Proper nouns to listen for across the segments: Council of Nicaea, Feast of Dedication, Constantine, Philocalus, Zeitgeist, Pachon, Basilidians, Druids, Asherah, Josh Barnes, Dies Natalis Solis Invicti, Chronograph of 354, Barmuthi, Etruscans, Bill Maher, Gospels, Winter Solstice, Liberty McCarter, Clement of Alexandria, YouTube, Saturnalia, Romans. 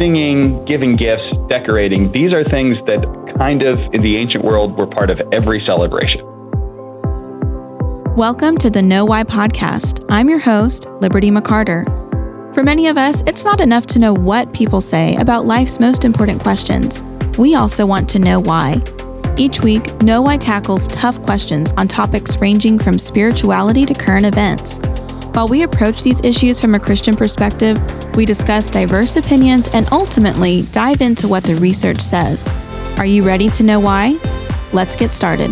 Singing, giving gifts, decorating, these are things that kind of, in the ancient world, were part of every celebration. Welcome to the Know Why podcast. I'm your host, Liberty McCarter. For many of us, it's not enough to know what people say about life's most important questions. We also want to know why. Each week, Know Why tackles tough questions on topics ranging from spirituality to current events. While we approach these issues from a Christian perspective, we discuss diverse opinions and ultimately dive into what the research says. Are you ready to know why? Let's get started.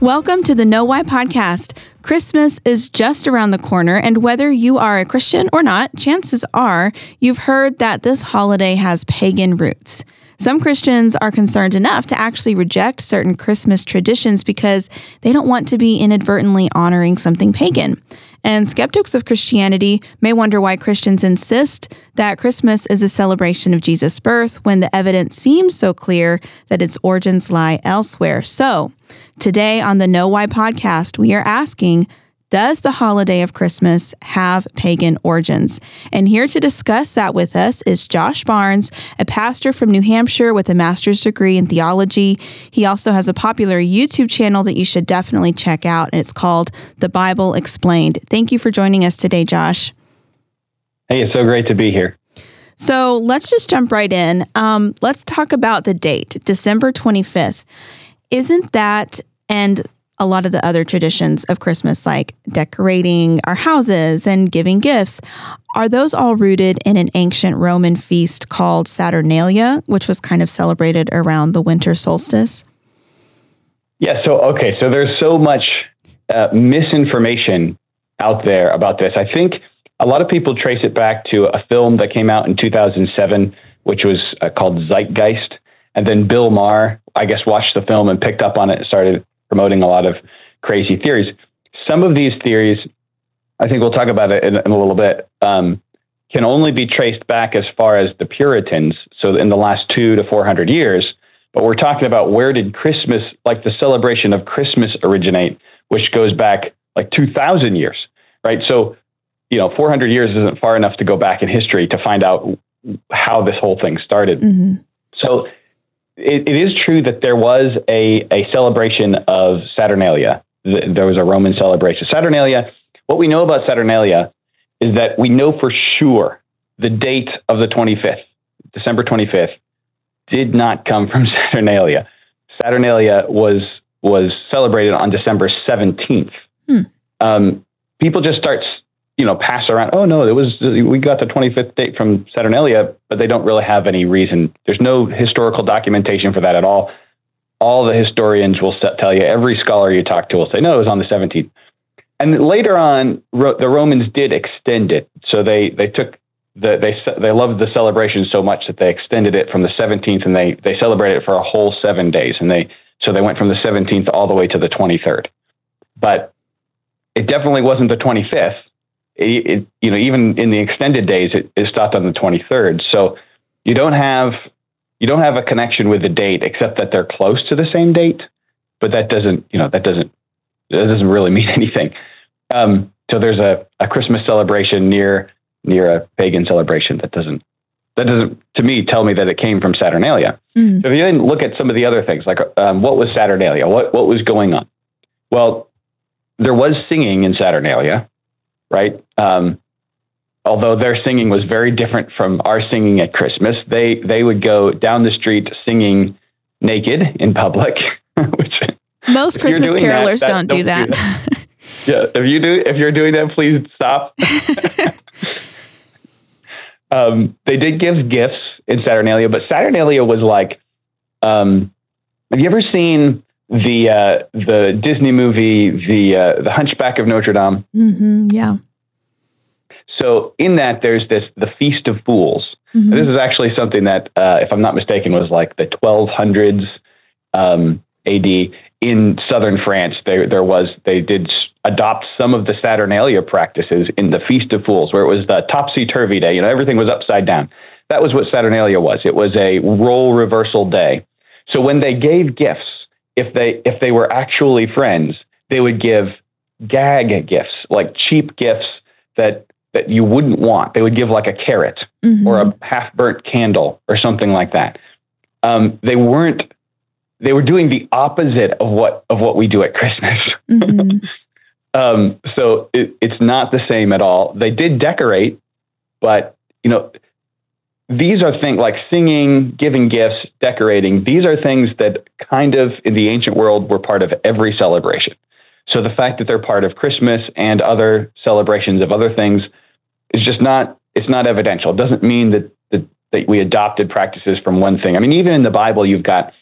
Welcome to the Know Why podcast. Christmas is just around the corner, and whether you are a Christian or not, chances are you've heard that this holiday has pagan roots. Some Christians are concerned enough to actually reject certain Christmas traditions because they don't want to be inadvertently honoring something pagan. And skeptics of Christianity may wonder why Christians insist that Christmas is a celebration of Jesus' birth when the evidence seems so clear that its origins lie elsewhere. So, today on the Know Why podcast, we are asking, does the holiday of Christmas have pagan origins? And here to discuss that with us is Josh Barnes, a pastor from New Hampshire with a master's degree in theology. He also has a popular YouTube channel that you should definitely check out, and it's called The Bible Explained. Thank you for joining us today, Josh. Hey, it's so great to be here. So let's just jump right in. Let's talk about the date, December 25th. Isn't that and a lot of the other traditions of Christmas, like decorating our houses and giving gifts, are those all rooted in an ancient Roman feast called Saturnalia, which was kind of celebrated around the winter solstice? Yeah, so there's so much misinformation out there about this. I think a lot of people trace it back to a film that came out in 2007, which was called Zeitgeist. And then Bill Maher, I guess, watched the film and picked up on it and started promoting a lot of crazy theories. Some of these theories, I think we'll talk about it in a little bit, can only be traced back as far as the Puritans, so in the last 200 to 400 years. But we're talking about where did Christmas, like the celebration of Christmas, originate, which goes back like 2,000 years, right? So, 400 years isn't far enough to go back in history to find out how this whole thing started. Mm-hmm. So It is true that there was a celebration of Saturnalia. There was a Roman celebration. Saturnalia, what we know about Saturnalia is that we know for sure the date of the 25th, December 25th, did not come from Saturnalia. Saturnalia was celebrated on December 17th. People just start, pass around, we got the 25th date from Saturnalia, but they don't really have any reason. There's no historical documentation for that at all. All the historians will tell you, every scholar you talk to will say, no, it was on the 17th. And later on, the Romans did extend it. So they loved the celebration so much that they extended it from the 17th, and they celebrated it for a whole 7 days. And so they went from the 17th all the way to the 23rd. But it definitely wasn't the 25th. Even in the extended days, it is stopped on the 23rd. So you don't have a connection with the date, except that they're close to the same date. But that doesn't really mean anything. So there's a Christmas celebration near a pagan celebration that doesn't to me tell me that it came from Saturnalia. Mm. So if you then look at some of the other things, like what was Saturnalia? What was going on? Well, there was singing in Saturnalia. Right. Although their singing was very different from our singing at Christmas, they would go down the street singing naked in public. Which most Christmas carolers don't do that. Yeah, if you're doing that, please stop. They did give gifts in Saturnalia, but Saturnalia was like, have you ever seen the Disney movie, the Hunchback of Notre Dame? Mm-hmm, yeah. So in that, there's the Feast of Fools. Mm-hmm. This is actually something that, if I'm not mistaken, was like the 1200s AD in southern France. They did adopt some of the Saturnalia practices in the Feast of Fools, where it was the topsy-turvy day. Everything was upside down. That was what Saturnalia was. It was a role reversal day. So when they gave gifts, if they were actually friends, they would give gag gifts, like cheap gifts that you wouldn't want. They would give like a carrot or a half-burnt candle or something like that. They were doing the opposite of what we do at Christmas. So it's not the same at all. They did decorate, but these are things like singing, giving gifts, decorating. These are things that kind of in the ancient world were part of every celebration. So the fact that they're part of Christmas and other celebrations of other things is just not evidential. It doesn't mean that we adopted practices from one thing. I mean, even in the Bible, you've got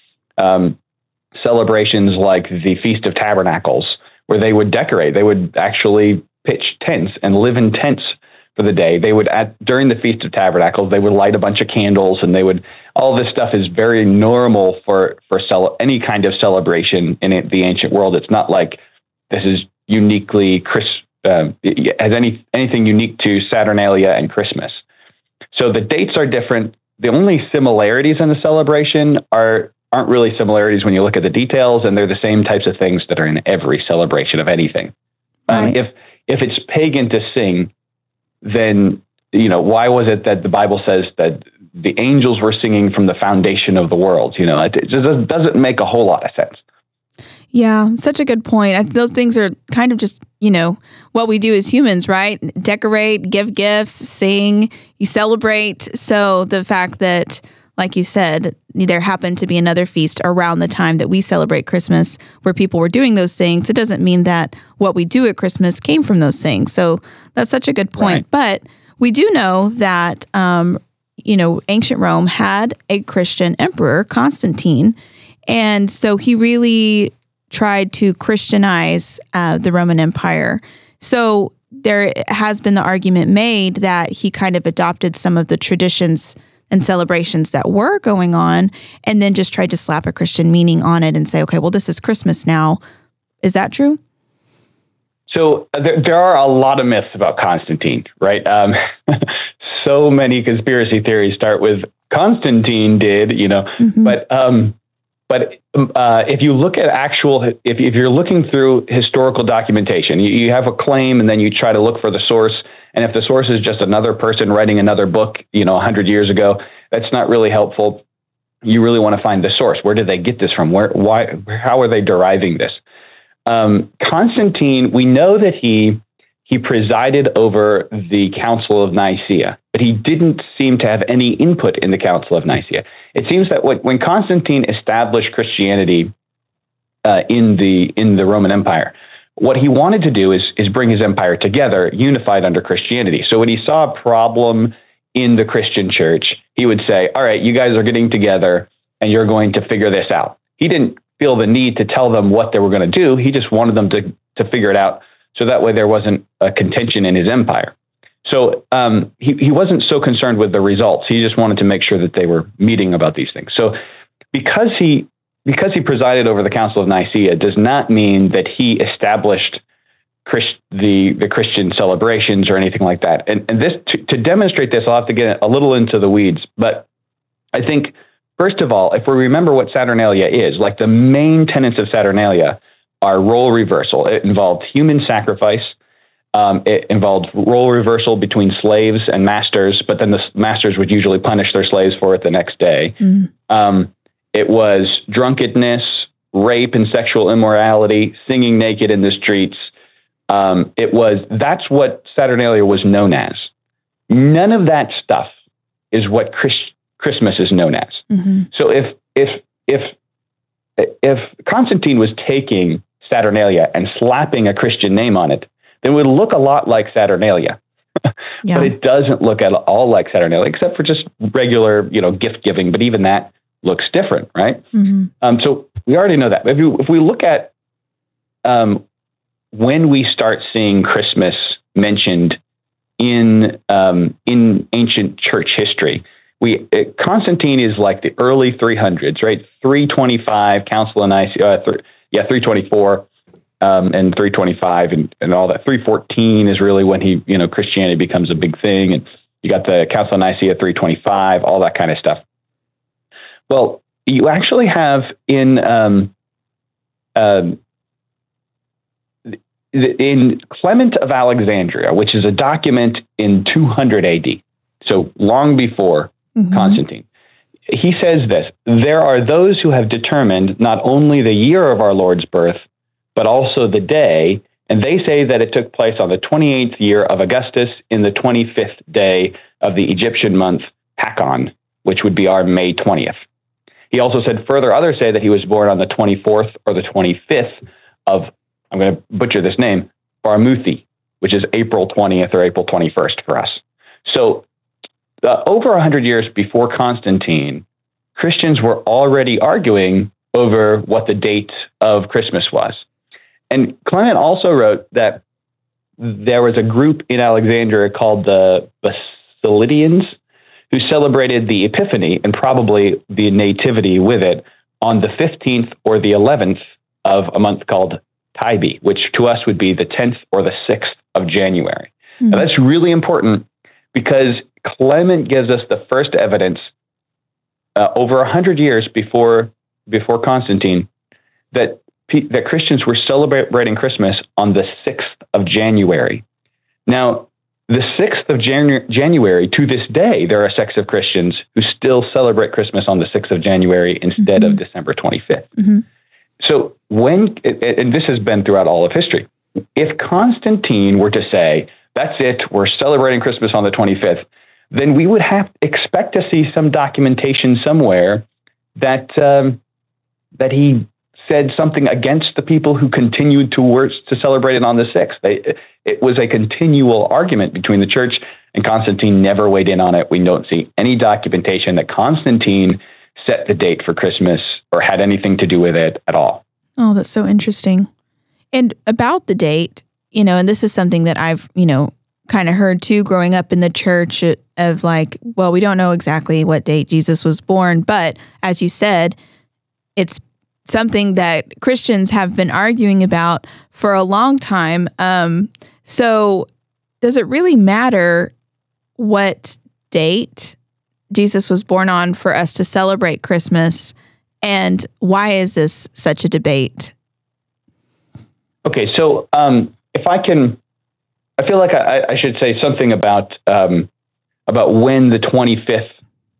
celebrations like the Feast of Tabernacles, where they would decorate. They would actually pitch tents and live in tents for the day. They would, during the Feast of Tabernacles, they would light a bunch of candles, and they would, all this stuff is very normal for any kind of celebration in the ancient world. It's not like this is uniquely has anything unique to Saturnalia and Christmas. So the dates are different. The only similarities in the celebration aren't really similarities when you look at the details, and they're the same types of things that are in every celebration of anything. Right. If it's pagan to sing, then why was it that the Bible says that the angels were singing from the foundation of the world? It just doesn't make a whole lot of sense. Yeah, such a good point. Those things are kind of just, what we do as humans, right? Decorate, give gifts, sing, you celebrate. So the fact that, like you said, there happened to be another feast around the time that we celebrate Christmas where people were doing those things, it doesn't mean that what we do at Christmas came from those things. So that's such a good point. Right. But we do know that, ancient Rome had a Christian emperor, Constantine, and so he really tried to Christianize the Roman Empire. So there has been the argument made that he kind of adopted some of the traditions and celebrations that were going on and then just tried to slap a Christian meaning on it and say, okay, well, this is Christmas now. Is that true? So there are a lot of myths about Constantine, right? So many conspiracy theories start with Constantine did, But if you look at if you're looking through historical documentation, you have a claim and then you try to look for the source. And if the source is just another person writing another book, 100 years ago, that's not really helpful. You really want to find the source. Where did they get this from? How are they deriving this? Constantine, we know that he presided over the Council of Nicaea, but he didn't seem to have any input in the Council of Nicaea. It seems that when Constantine established Christianity in the Roman Empire, what he wanted to do is bring his empire together, unified under Christianity. So when he saw a problem in the Christian church, he would say, all right, you guys are getting together and you're going to figure this out. He didn't feel the need to tell them what they were going to do. He just wanted them to figure it out. So that way there wasn't a contention in his empire. So he wasn't so concerned with the results. He just wanted to make sure that they were meeting about these things. So because he presided over the Council of Nicaea does not mean that he established the Christian celebrations or anything like that. And this to demonstrate this, I'll have to get a little into the weeds. But I think, first of all, if we remember what Saturnalia is, like the main tenets of Saturnalia are role reversal. It involved human sacrifice. It involved role reversal between slaves and masters, but then the masters would usually punish their slaves for it the next day. It was drunkenness, rape and sexual immorality, singing naked in the streets. That's what Saturnalia was known as. None of that stuff is what Christmas is known as. So if Constantine was taking Saturnalia and slapping a Christian name on it, then it would look a lot like Saturnalia. Yeah. But it doesn't look at all like Saturnalia, except for just regular, gift giving. But even that looks different, right? So we already know that. If we look at when we start seeing Christmas mentioned in ancient church history, Constantine is like the early 300s, right? 325, Council of Nicaea, 324 and 325 and all that. 314 is really when Christianity becomes a big thing, and you got the Council of Nicaea 325, all that kind of stuff. Well, you actually have in Clement of Alexandria, which is a document in 200 AD, so long before Constantine, he says this: there are those who have determined not only the year of our Lord's birth, but also the day, and they say that it took place on the 28th year of Augustus in the 25th day of the Egyptian month Pachon, which would be our May 20th. He also said further, others say that he was born on the 24th or the 25th of, I'm going to butcher this name, Barmuthi, which is April 20th or April 21st for us. So over 100 years before Constantine, Christians were already arguing over what the date of Christmas was. And Clement also wrote that there was a group in Alexandria called the Basilidians who celebrated the Epiphany and probably the Nativity with it on the 15th or the 11th of a month called Tybi, which to us would be the 10th or the 6th of January. Mm-hmm. Now, that's really important because Clement gives us the first evidence over 100 years before Constantine that Christians were celebrating Christmas on the 6th of January. Now, the 6th of January, to this day, there are sects of Christians who still celebrate Christmas on the 6th of January instead of December 25th. Mm-hmm. So when, and this has been throughout all of history, if Constantine were to say, that's it, we're celebrating Christmas on the 25th, then we would have expect to see some documentation somewhere that that he said something against the people who continued to celebrate it on the 6th. It was a continual argument between the church, and Constantine never weighed in on it. We don't see any documentation that Constantine set the date for Christmas or had anything to do with it at all. Oh, that's so interesting. And about the date, you know, and this is something that I've, you know, kind of heard too growing up in the church of like, well, we don't know exactly what date Jesus was born, but as you said, it's something that Christians have been arguing about for a long time. So does it really matter what date Jesus was born on for us to celebrate Christmas? And why is this such a debate? Okay, so if I can, I feel like I should say something about when the 25th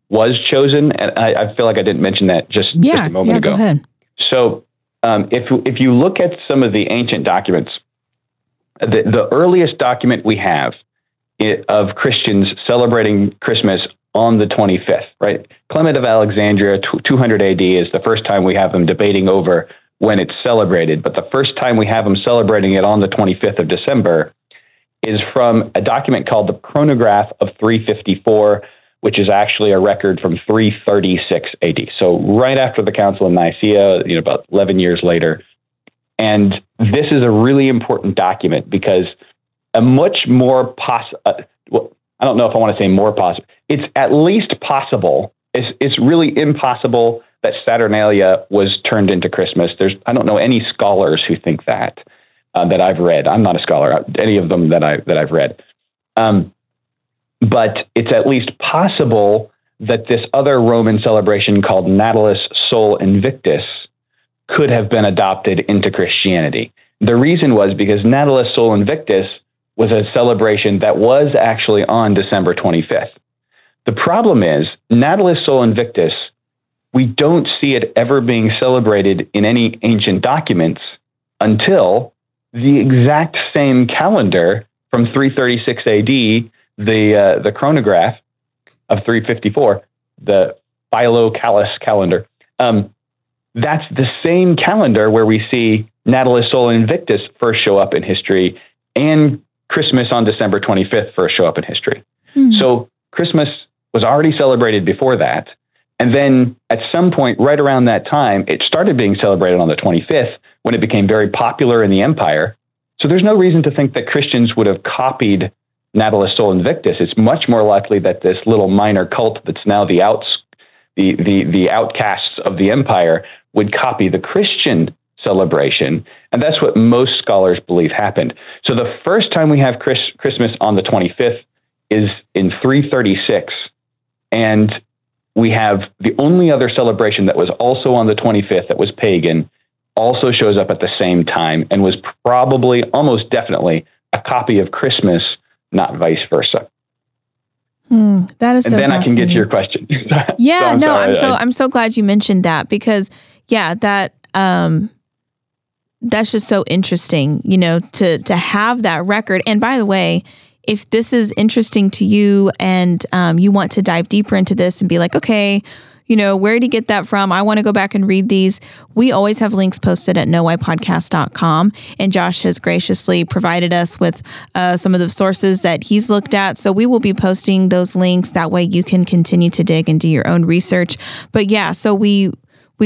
was chosen. And I feel like I didn't mention that just a moment ago. Go ahead. So if you look at some of the ancient documents, the earliest document we have of Christians celebrating Christmas on the 25th, right? Clement of Alexandria, 200 AD is the first time we have them debating over when it's celebrated. But the first time we have them celebrating it on the 25th of December is from a document called the Chronograph of 354, which is actually a record from 336 AD. So right after the Council of Nicaea, you know, about 11 years later. And this is a really important document because a much more I don't know if I want to say more possible. It's at least possible. It's really impossible that Saturnalia was turned into Christmas. I don't know any scholars who think that I've read. I'm not a scholar. Any of them that I've read. But it's at least possible that this other Roman celebration called Natalis Solis Invicti could have been adopted into Christianity. The reason was because Natalis Solis Invicti was a celebration that was actually on December 25th. The problem is, Natalis Solis Invicti, we don't see it ever being celebrated in any ancient documents until the exact same calendar from 336 AD, the Chronograph of 354, the Philocalus calendar. That's the same calendar where we see Natalis Solis Invicti first show up in history and Christmas on December 25th first show up in history. Mm-hmm. So Christmas was already celebrated before that. And then at some point right around that time, it started being celebrated on the 25th when it became very popular in the empire. So there's no reason to think that Christians would have copied Natalis Solis Invicti. It's much more likely that this little minor cult that's now the outcasts of the empire would copy the Christian celebration, and that's what most scholars believe happened. So the first time we have Christmas on the 25th is in 336, and we have the only other celebration that was also on the 25th that was pagan also shows up at the same time and was probably, almost definitely, a copy of Christmas, not vice versa. That is, and so then I can get to your question. Yeah, so I'm so glad you mentioned that, because that's just so interesting, you know, to have that record. And by the way, if this is interesting to you and you want to dive deeper into this and be like, okay, you know, where did he get that from? I want to go back and read these. We always have links posted at knowwhypodcast.com. And Josh has graciously provided us with some of the sources that he's looked at. So we will be posting those links. That way you can continue to dig and do your own research. But yeah, so we've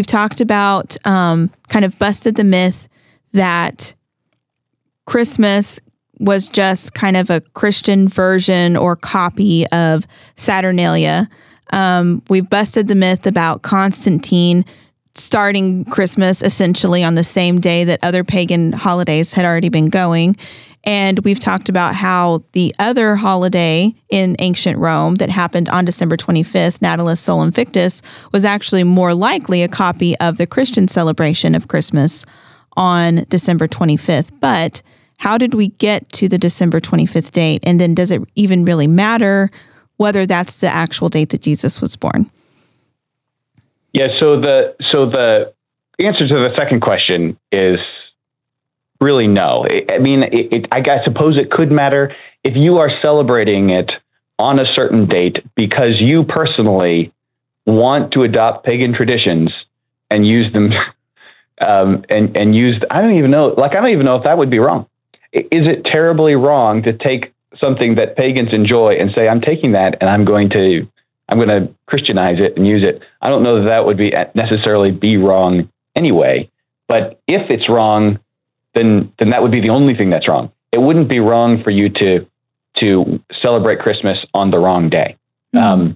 talked about kind of busted the myth that Christmas was just kind of a Christian version or copy of Saturnalia. We busted the myth about Constantine starting Christmas essentially on the same day that other pagan holidays had already been going. And we've talked about how the other holiday in ancient Rome that happened on December 25th, Natalis Solis Invicti, was actually more likely a copy of the Christian celebration of Christmas on December 25th. But how did we get to the December 25th date? And then does it even really matter whether that's the actual date that Jesus was born? Yeah, so the answer to the second question is really no. I suppose it could matter if you are celebrating it on a certain date because you personally want to adopt pagan traditions and use them and use. I don't even know. Like, I don't even know if that would be wrong. Is it terribly wrong to take something that pagans enjoy and say, I'm taking that and I'm going to Christianize it and use it? I don't know that would be necessarily be wrong anyway, but if it's wrong, then that would be the only thing that's wrong. It wouldn't be wrong for you to celebrate Christmas on the wrong day. Mm-hmm.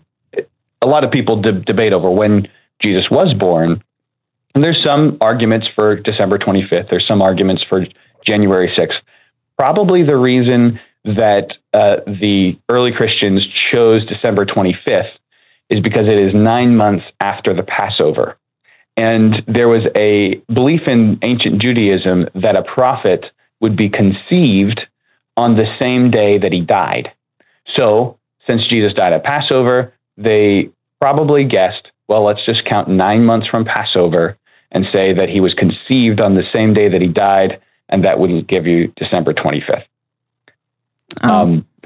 A lot of people debate over when Jesus was born, and there's some arguments for December 25th. There's some arguments for January 6th. Probably the reason that the early Christians chose December 25th is because it is 9 months after the Passover. And there was a belief in ancient Judaism that a prophet would be conceived on the same day that he died. So since Jesus died at Passover, they probably guessed, well, let's just count 9 months from Passover and say that he was conceived on the same day that he died, and that would give you December 25th.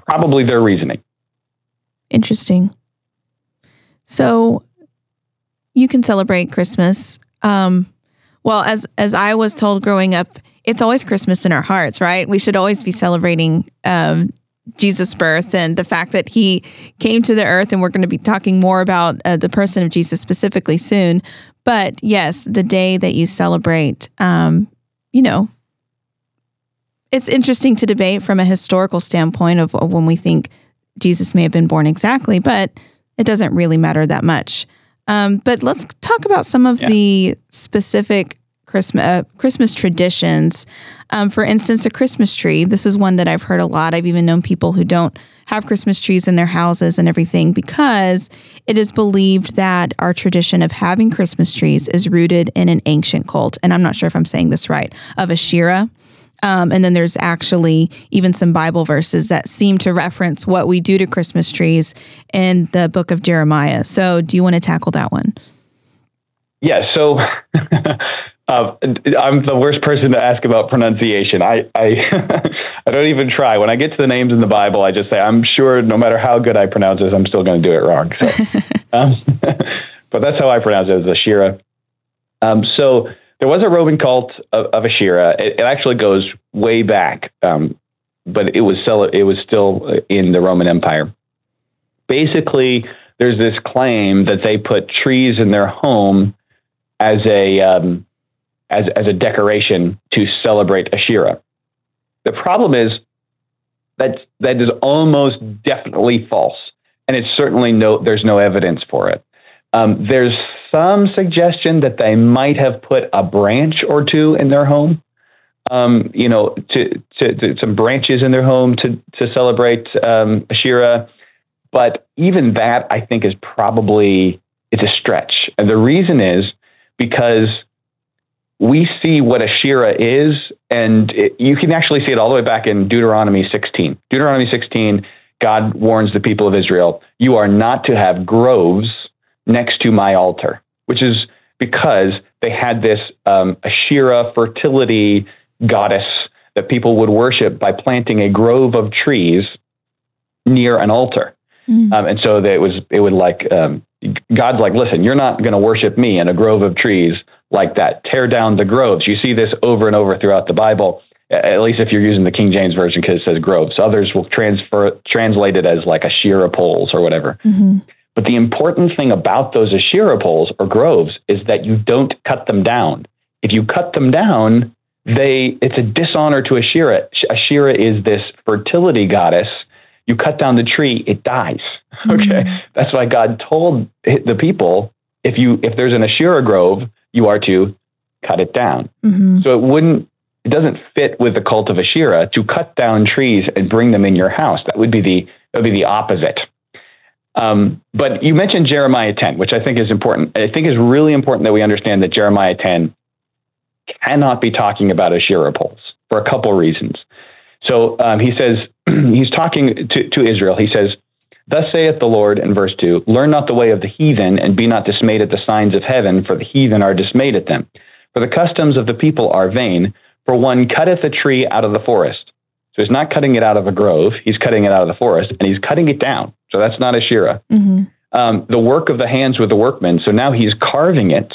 Probably their reasoning. Interesting. So you can celebrate Christmas. Well, as I was told growing up, it's always Christmas in our hearts, right? We should always be celebrating Jesus' birth and the fact that he came to the earth, and we're going to be talking more about the person of Jesus specifically soon. But yes, the day that you celebrate, it's interesting to debate from a historical standpoint of when we think Jesus may have been born exactly, but it doesn't really matter that much. But let's talk about some of the specific Christmas traditions. For instance, a Christmas tree. This is one that I've heard a lot. I've even known people who don't have Christmas trees in their houses and everything, because it is believed that our tradition of having Christmas trees is rooted in an ancient cult, and I'm not sure if I'm saying this right, of Asherah. And then there's actually even some Bible verses that seem to reference what we do to Christmas trees in the book of Jeremiah. So do you want to tackle that one? Yeah, so I'm the worst person to ask about pronunciation. I I don't even try. When I get to the names in the Bible, I just say, I'm sure no matter how good I pronounce this, I'm still going to do it wrong. So, but that's how I pronounce it, is Asherah. So there was a Roman cult of Asherah. It actually goes way back, but it was still in the Roman Empire. Basically, there's this claim that they put trees in their home as a decoration to celebrate Asherah. The problem is that is almost definitely false, and it's certainly there's no evidence for it. There's some suggestion that they might have put a branch or two in their home, to some branches in their home to celebrate Asherah. But even that, I think, is probably, it's a stretch. And the reason is because we see what Asherah is, and you can actually see it all the way back in Deuteronomy 16. Deuteronomy 16, God warns the people of Israel, you are not to have groves next to my altar, which is because they had this Asherah fertility goddess that people would worship by planting a grove of trees near an altar. Mm. And so that it would like, God's like, listen, you're not going to worship me in a grove of trees like that. Tear down the groves. You see this over and over throughout the Bible, at least if you're using the King James Version, because it says groves. Others will translate it as like Asherah poles or whatever. Mm-hmm. But the important thing about those Asherah poles or groves is that you don't cut them down. If you cut them down, it's a dishonor to Asherah. Asherah is this fertility goddess. You cut down the tree, it dies. Okay. Mm-hmm. That's why God told the people, if there's an Asherah grove, you are to cut it down. Mm-hmm. So it doesn't fit with the cult of Asherah to cut down trees and bring them in your house. That would be the opposite. But you mentioned Jeremiah 10, which I think is important. I think it's really important that we understand that Jeremiah 10 cannot be talking about Asherah poles for a couple reasons. So he says, he's talking to Israel. He says, thus saith the Lord, in verse 2, learn not the way of the heathen, and be not dismayed at the signs of heaven, for the heathen are dismayed at them. For the customs of the people are vain, for one cutteth a tree out of the forest. So he's not cutting it out of a grove, he's cutting it out of the forest, and he's cutting it down. So that's not Asherah. Mm-hmm. The work of the hands with the workmen, so now he's carving it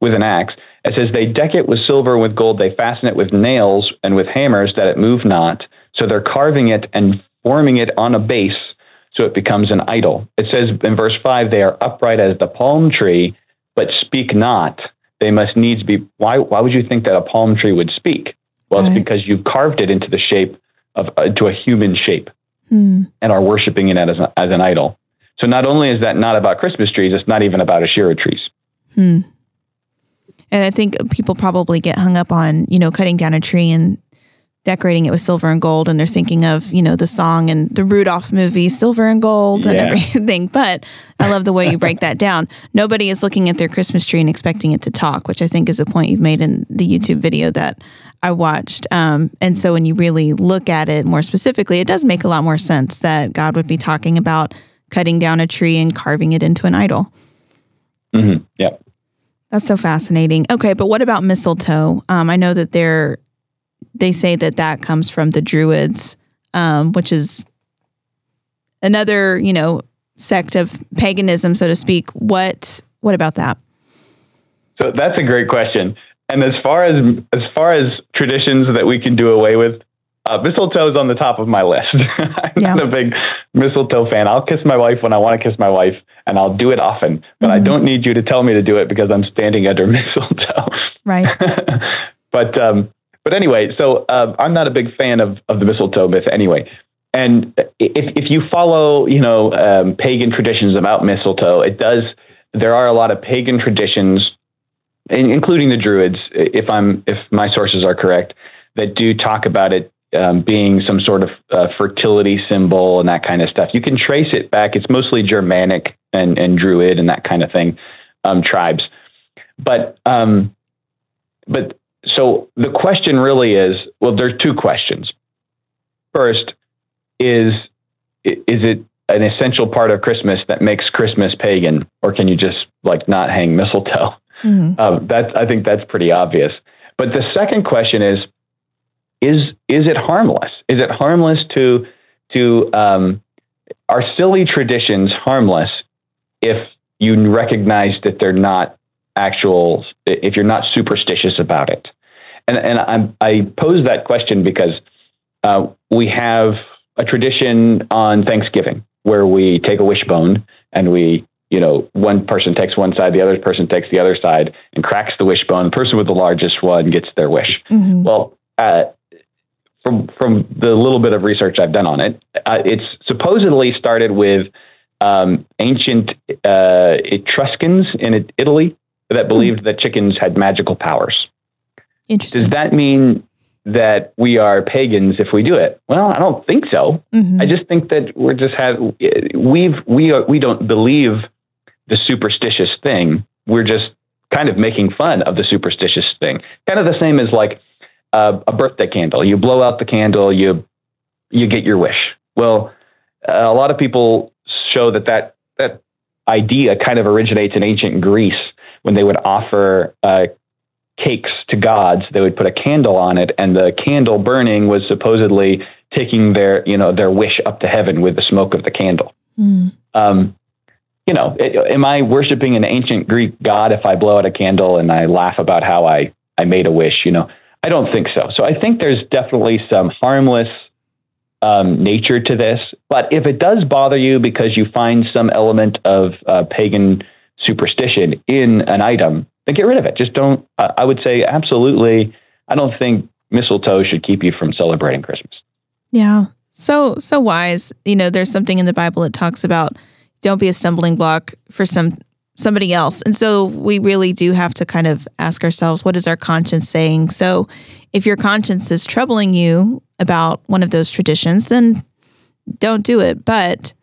with an axe. It says, they deck it with silver, with gold, they fasten it with nails and with hammers, that it move not. So they're carving it and forming it on a base, so it becomes an idol. It says in verse 5, they are upright as the palm tree, but speak not. They must needs be. Why would you think that a palm tree would speak? Well, right. It's because you carved it into the shape of, into a human shape, and are worshiping it as an idol. So not only is that not about Christmas trees, it's not even about Asherah trees. Hmm. And I think people probably get hung up on, cutting down a tree and decorating it with silver and gold, and they're thinking of, the song and the Rudolph movie, Silver and Gold, and everything. But I love the way you break that down. Nobody is looking at their Christmas tree and expecting it to talk, which I think is a point you've made in the YouTube video that I watched. And so when you really look at it more specifically, it does make a lot more sense that God would be talking about cutting down a tree and carving it into an idol. Mm-hmm. Yeah. That's so fascinating. Okay, but what about mistletoe? I know that they say that comes from the Druids, which is another, sect of paganism, so to speak. What about that? So that's a great question. And as far as traditions that we can do away with, mistletoe is on the top of my list. I'm not a big mistletoe fan. I'll kiss my wife when I want to kiss my wife, and I'll do it often, but I don't need you to tell me to do it because I'm standing under mistletoe. Right. But anyway, so I'm not a big fan of the mistletoe myth anyway. And if you follow, pagan traditions about mistletoe, there are a lot of pagan traditions, including the Druids, if my sources are correct, that do talk about it being some sort of fertility symbol and that kind of stuff. You can trace it back. It's mostly Germanic and Druid and that kind of thing, tribes. But so the question really is, well, there are two questions. First, is it an essential part of Christmas that makes Christmas pagan, or can you just not hang mistletoe? Mm-hmm. I think that's pretty obvious. But the second question is it harmless? Is it harmless to are silly traditions harmless if you recognize that they're not actual, if you're not superstitious about it? And I pose that question because we have a tradition on Thanksgiving where we take a wishbone and we, one person takes one side, the other person takes the other side and cracks the wishbone. The person with the largest one gets their wish. Mm-hmm. Well, from the little bit of research I've done on it, it's supposedly started with ancient Etruscans in Italy that believed that chickens had magical powers. Interesting. Does that mean that we are pagans if we do it? Well, I don't think so. Mm-hmm. I just think that we don't believe the superstitious thing. We're just kind of making fun of the superstitious thing. Kind of the same as like a birthday candle. You blow out the candle, you get your wish. Well, a lot of people show that idea kind of originates in ancient Greece when they would offer cakes to gods. They would put a candle on it, and the candle burning was supposedly taking their wish up to heaven with the smoke of the candle. Mm. Am I worshiping an ancient Greek god if I blow out a candle and I laugh about how I made a wish? I don't think so. So I think there's definitely some harmless nature to this. But if it does bother you because you find some element of pagan superstition in an item, then get rid of it. Just don't. I would say absolutely. I don't think mistletoe should keep you from celebrating Christmas. Yeah. So wise. There's something in the Bible that talks about don't be a stumbling block for somebody else. And so we really do have to kind of ask ourselves, what is our conscience saying? So if your conscience is troubling you about one of those traditions, then don't do it. But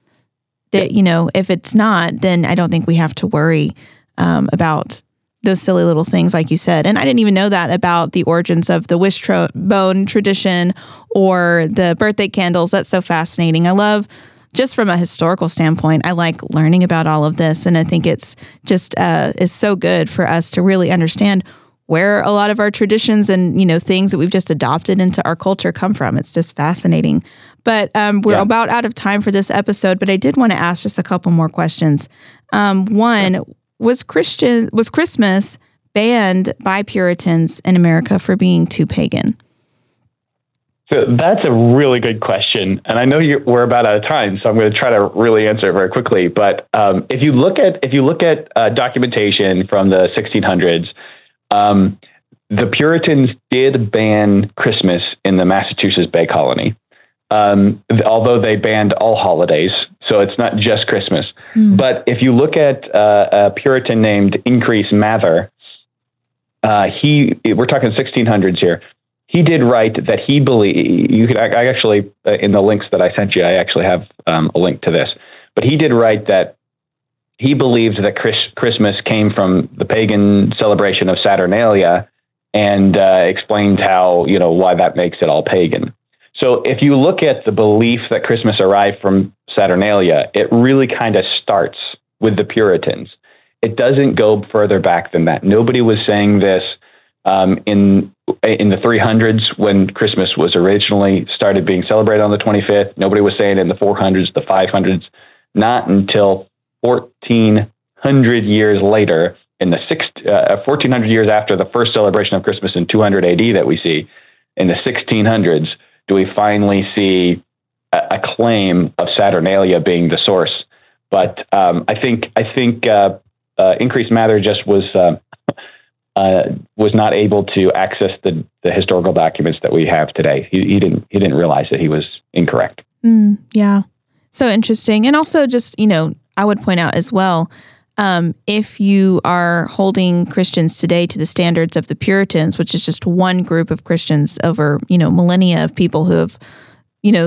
that, if it's not, then I don't think we have to worry about those silly little things, like you said. And I didn't even know that about the origins of the wish bone tradition or the birthday candles. That's so fascinating. I love, just from a historical standpoint, I like learning about all of this. And I think it's just is so good for us to really understand where a lot of our traditions and, things that we've just adopted into our culture come from. It's just fascinating. But we're about out of time for this episode, but I did want to ask just a couple more questions. One, was Christmas banned by Puritans in America for being too pagan? So that's a really good question. And I know we're about out of time, so I'm going to try to really answer it very quickly. But if you look at documentation from the 1600s, the Puritans did ban Christmas in the Massachusetts Bay Colony, although they banned all holidays, so it's not just Christmas. Mm. But if you look at a Puritan named Increase Mather, we're talking 1600s here. He did write that he believed, in the links that I sent you, I actually have a link to this, but he did write that he believed that Christmas came from the pagan celebration of Saturnalia, and explained how, why that makes it all pagan. So if you look at the belief that Christmas arrived from Saturnalia, it really kind of starts with the Puritans. It doesn't go further back than that. Nobody was saying this in the 300s when Christmas was originally started being celebrated on the 25th. Nobody was saying it in the 400s, the 500s, not until 1,400 years later, 1,400 years after the first celebration of Christmas in 200 AD that we see, in the 1600s, do we finally see a claim of Saturnalia being the source. But I think Increase Mather just was not able to access the historical documents that we have today. He didn't realize that he was incorrect. Mm, yeah. So interesting. And also just, I would point out as well, if you are holding Christians today to the standards of the Puritans, which is just one group of Christians over, millennia of people who have,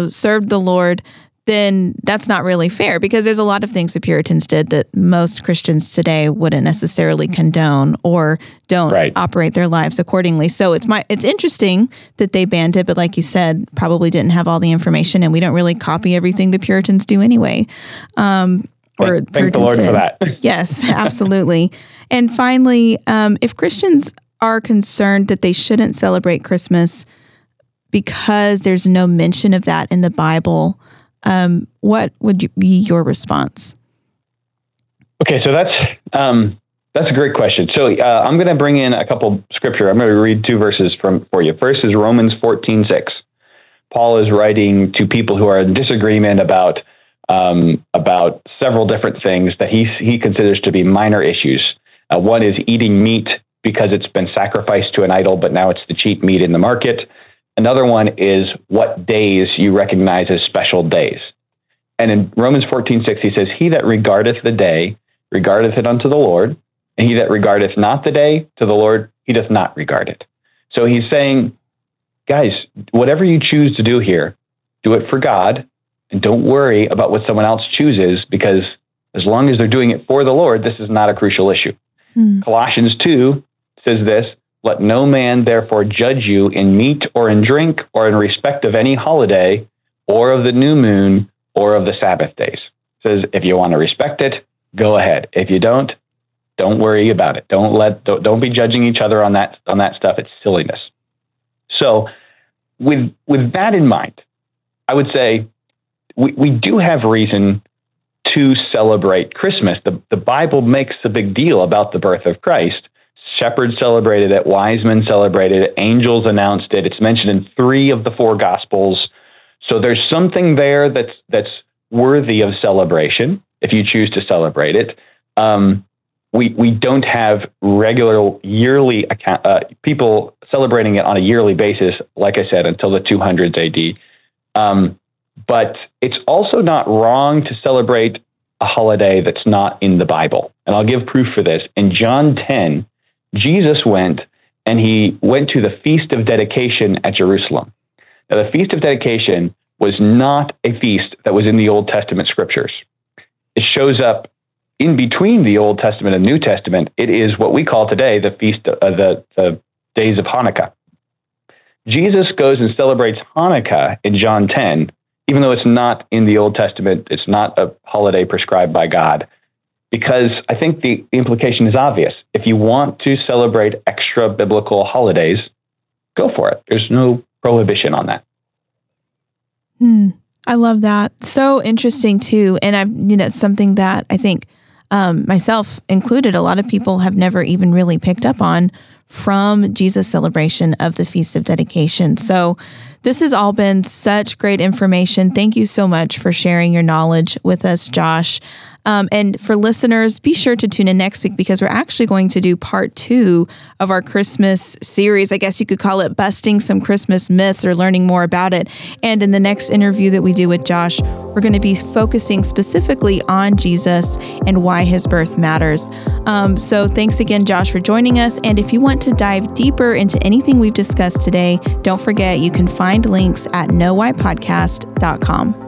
served the Lord, then that's not really fair, because there's a lot of things the Puritans did that most Christians today wouldn't necessarily condone or don't operate their lives accordingly. So it's interesting that they banned it, but like you said, probably didn't have all the information, and we don't really copy everything the Puritans do anyway. Thank the Lord for that. Yes, absolutely. And finally, if Christians are concerned that they shouldn't celebrate Christmas because there's no mention of that in the Bible, what would be your response? Okay, so that's a great question. So I'm going to bring in a couple scripture. I'm going to read two verses for you. First is Romans 14:6. Paul is writing to people who are in disagreement about several different things that he considers to be minor issues. One is eating meat because it's been sacrificed to an idol, but now it's the cheap meat in the market. Another one is what days you recognize as special days. And in Romans 14:6, he says, "He that regardeth the day, regardeth it unto the Lord, and he that regardeth not the day to the Lord, he doth not regard it." So he's saying, guys, whatever you choose to do here, do it for God, and don't worry about what someone else chooses, because as long as they're doing it for the Lord, this is not a crucial issue. Colossians 2 says this, "Let no man therefore judge you in meat or in drink or in respect of any holiday or of the new moon or of the Sabbath days." It says, if you want to respect it, go ahead. If you don't worry about it. Don't be judging each other on that stuff. It's silliness. So with that in mind, I would say we do have reason to celebrate Christmas. The Bible makes a big deal about the birth of Christ. Shepherds celebrated it. Wise men celebrated it. Angels announced it. It's mentioned in 3 of the 4 Gospels. So there's something there that's worthy of celebration if you choose to celebrate it. We don't have regular yearly people celebrating it on a yearly basis, like I said, until the 200s AD. But it's also not wrong to celebrate a holiday that's not in the Bible. And I'll give proof for this. In John 10, Jesus went to the Feast of Dedication at Jerusalem. Now, the Feast of Dedication was not a feast that was in the Old Testament scriptures. It shows up in between the Old Testament and New Testament. It is what we call today the Feast of the Days of Hanukkah. Jesus goes and celebrates Hanukkah in John 10, even though it's not in the Old Testament, it's not a holiday prescribed by God, because I think the implication is obvious. If you want to celebrate extra biblical holidays, go for it. There's no prohibition on that. I love that. So interesting too. And it's something that I think myself included, a lot of people have never even really picked up on from Jesus' celebration of the Feast of Dedication. So this has all been such great information. Thank you so much for sharing your knowledge with us, Josh. And for listeners, be sure to tune in next week, because we're actually going to do part 2 of our Christmas series. I guess you could call it busting some Christmas myths or learning more about it. And in the next interview that we do with Josh, we're going to be focusing specifically on Jesus and why his birth matters. So thanks again, Josh, for joining us. And if you want to dive deeper into anything we've discussed today, don't forget you can find links at nowhypodcast.com.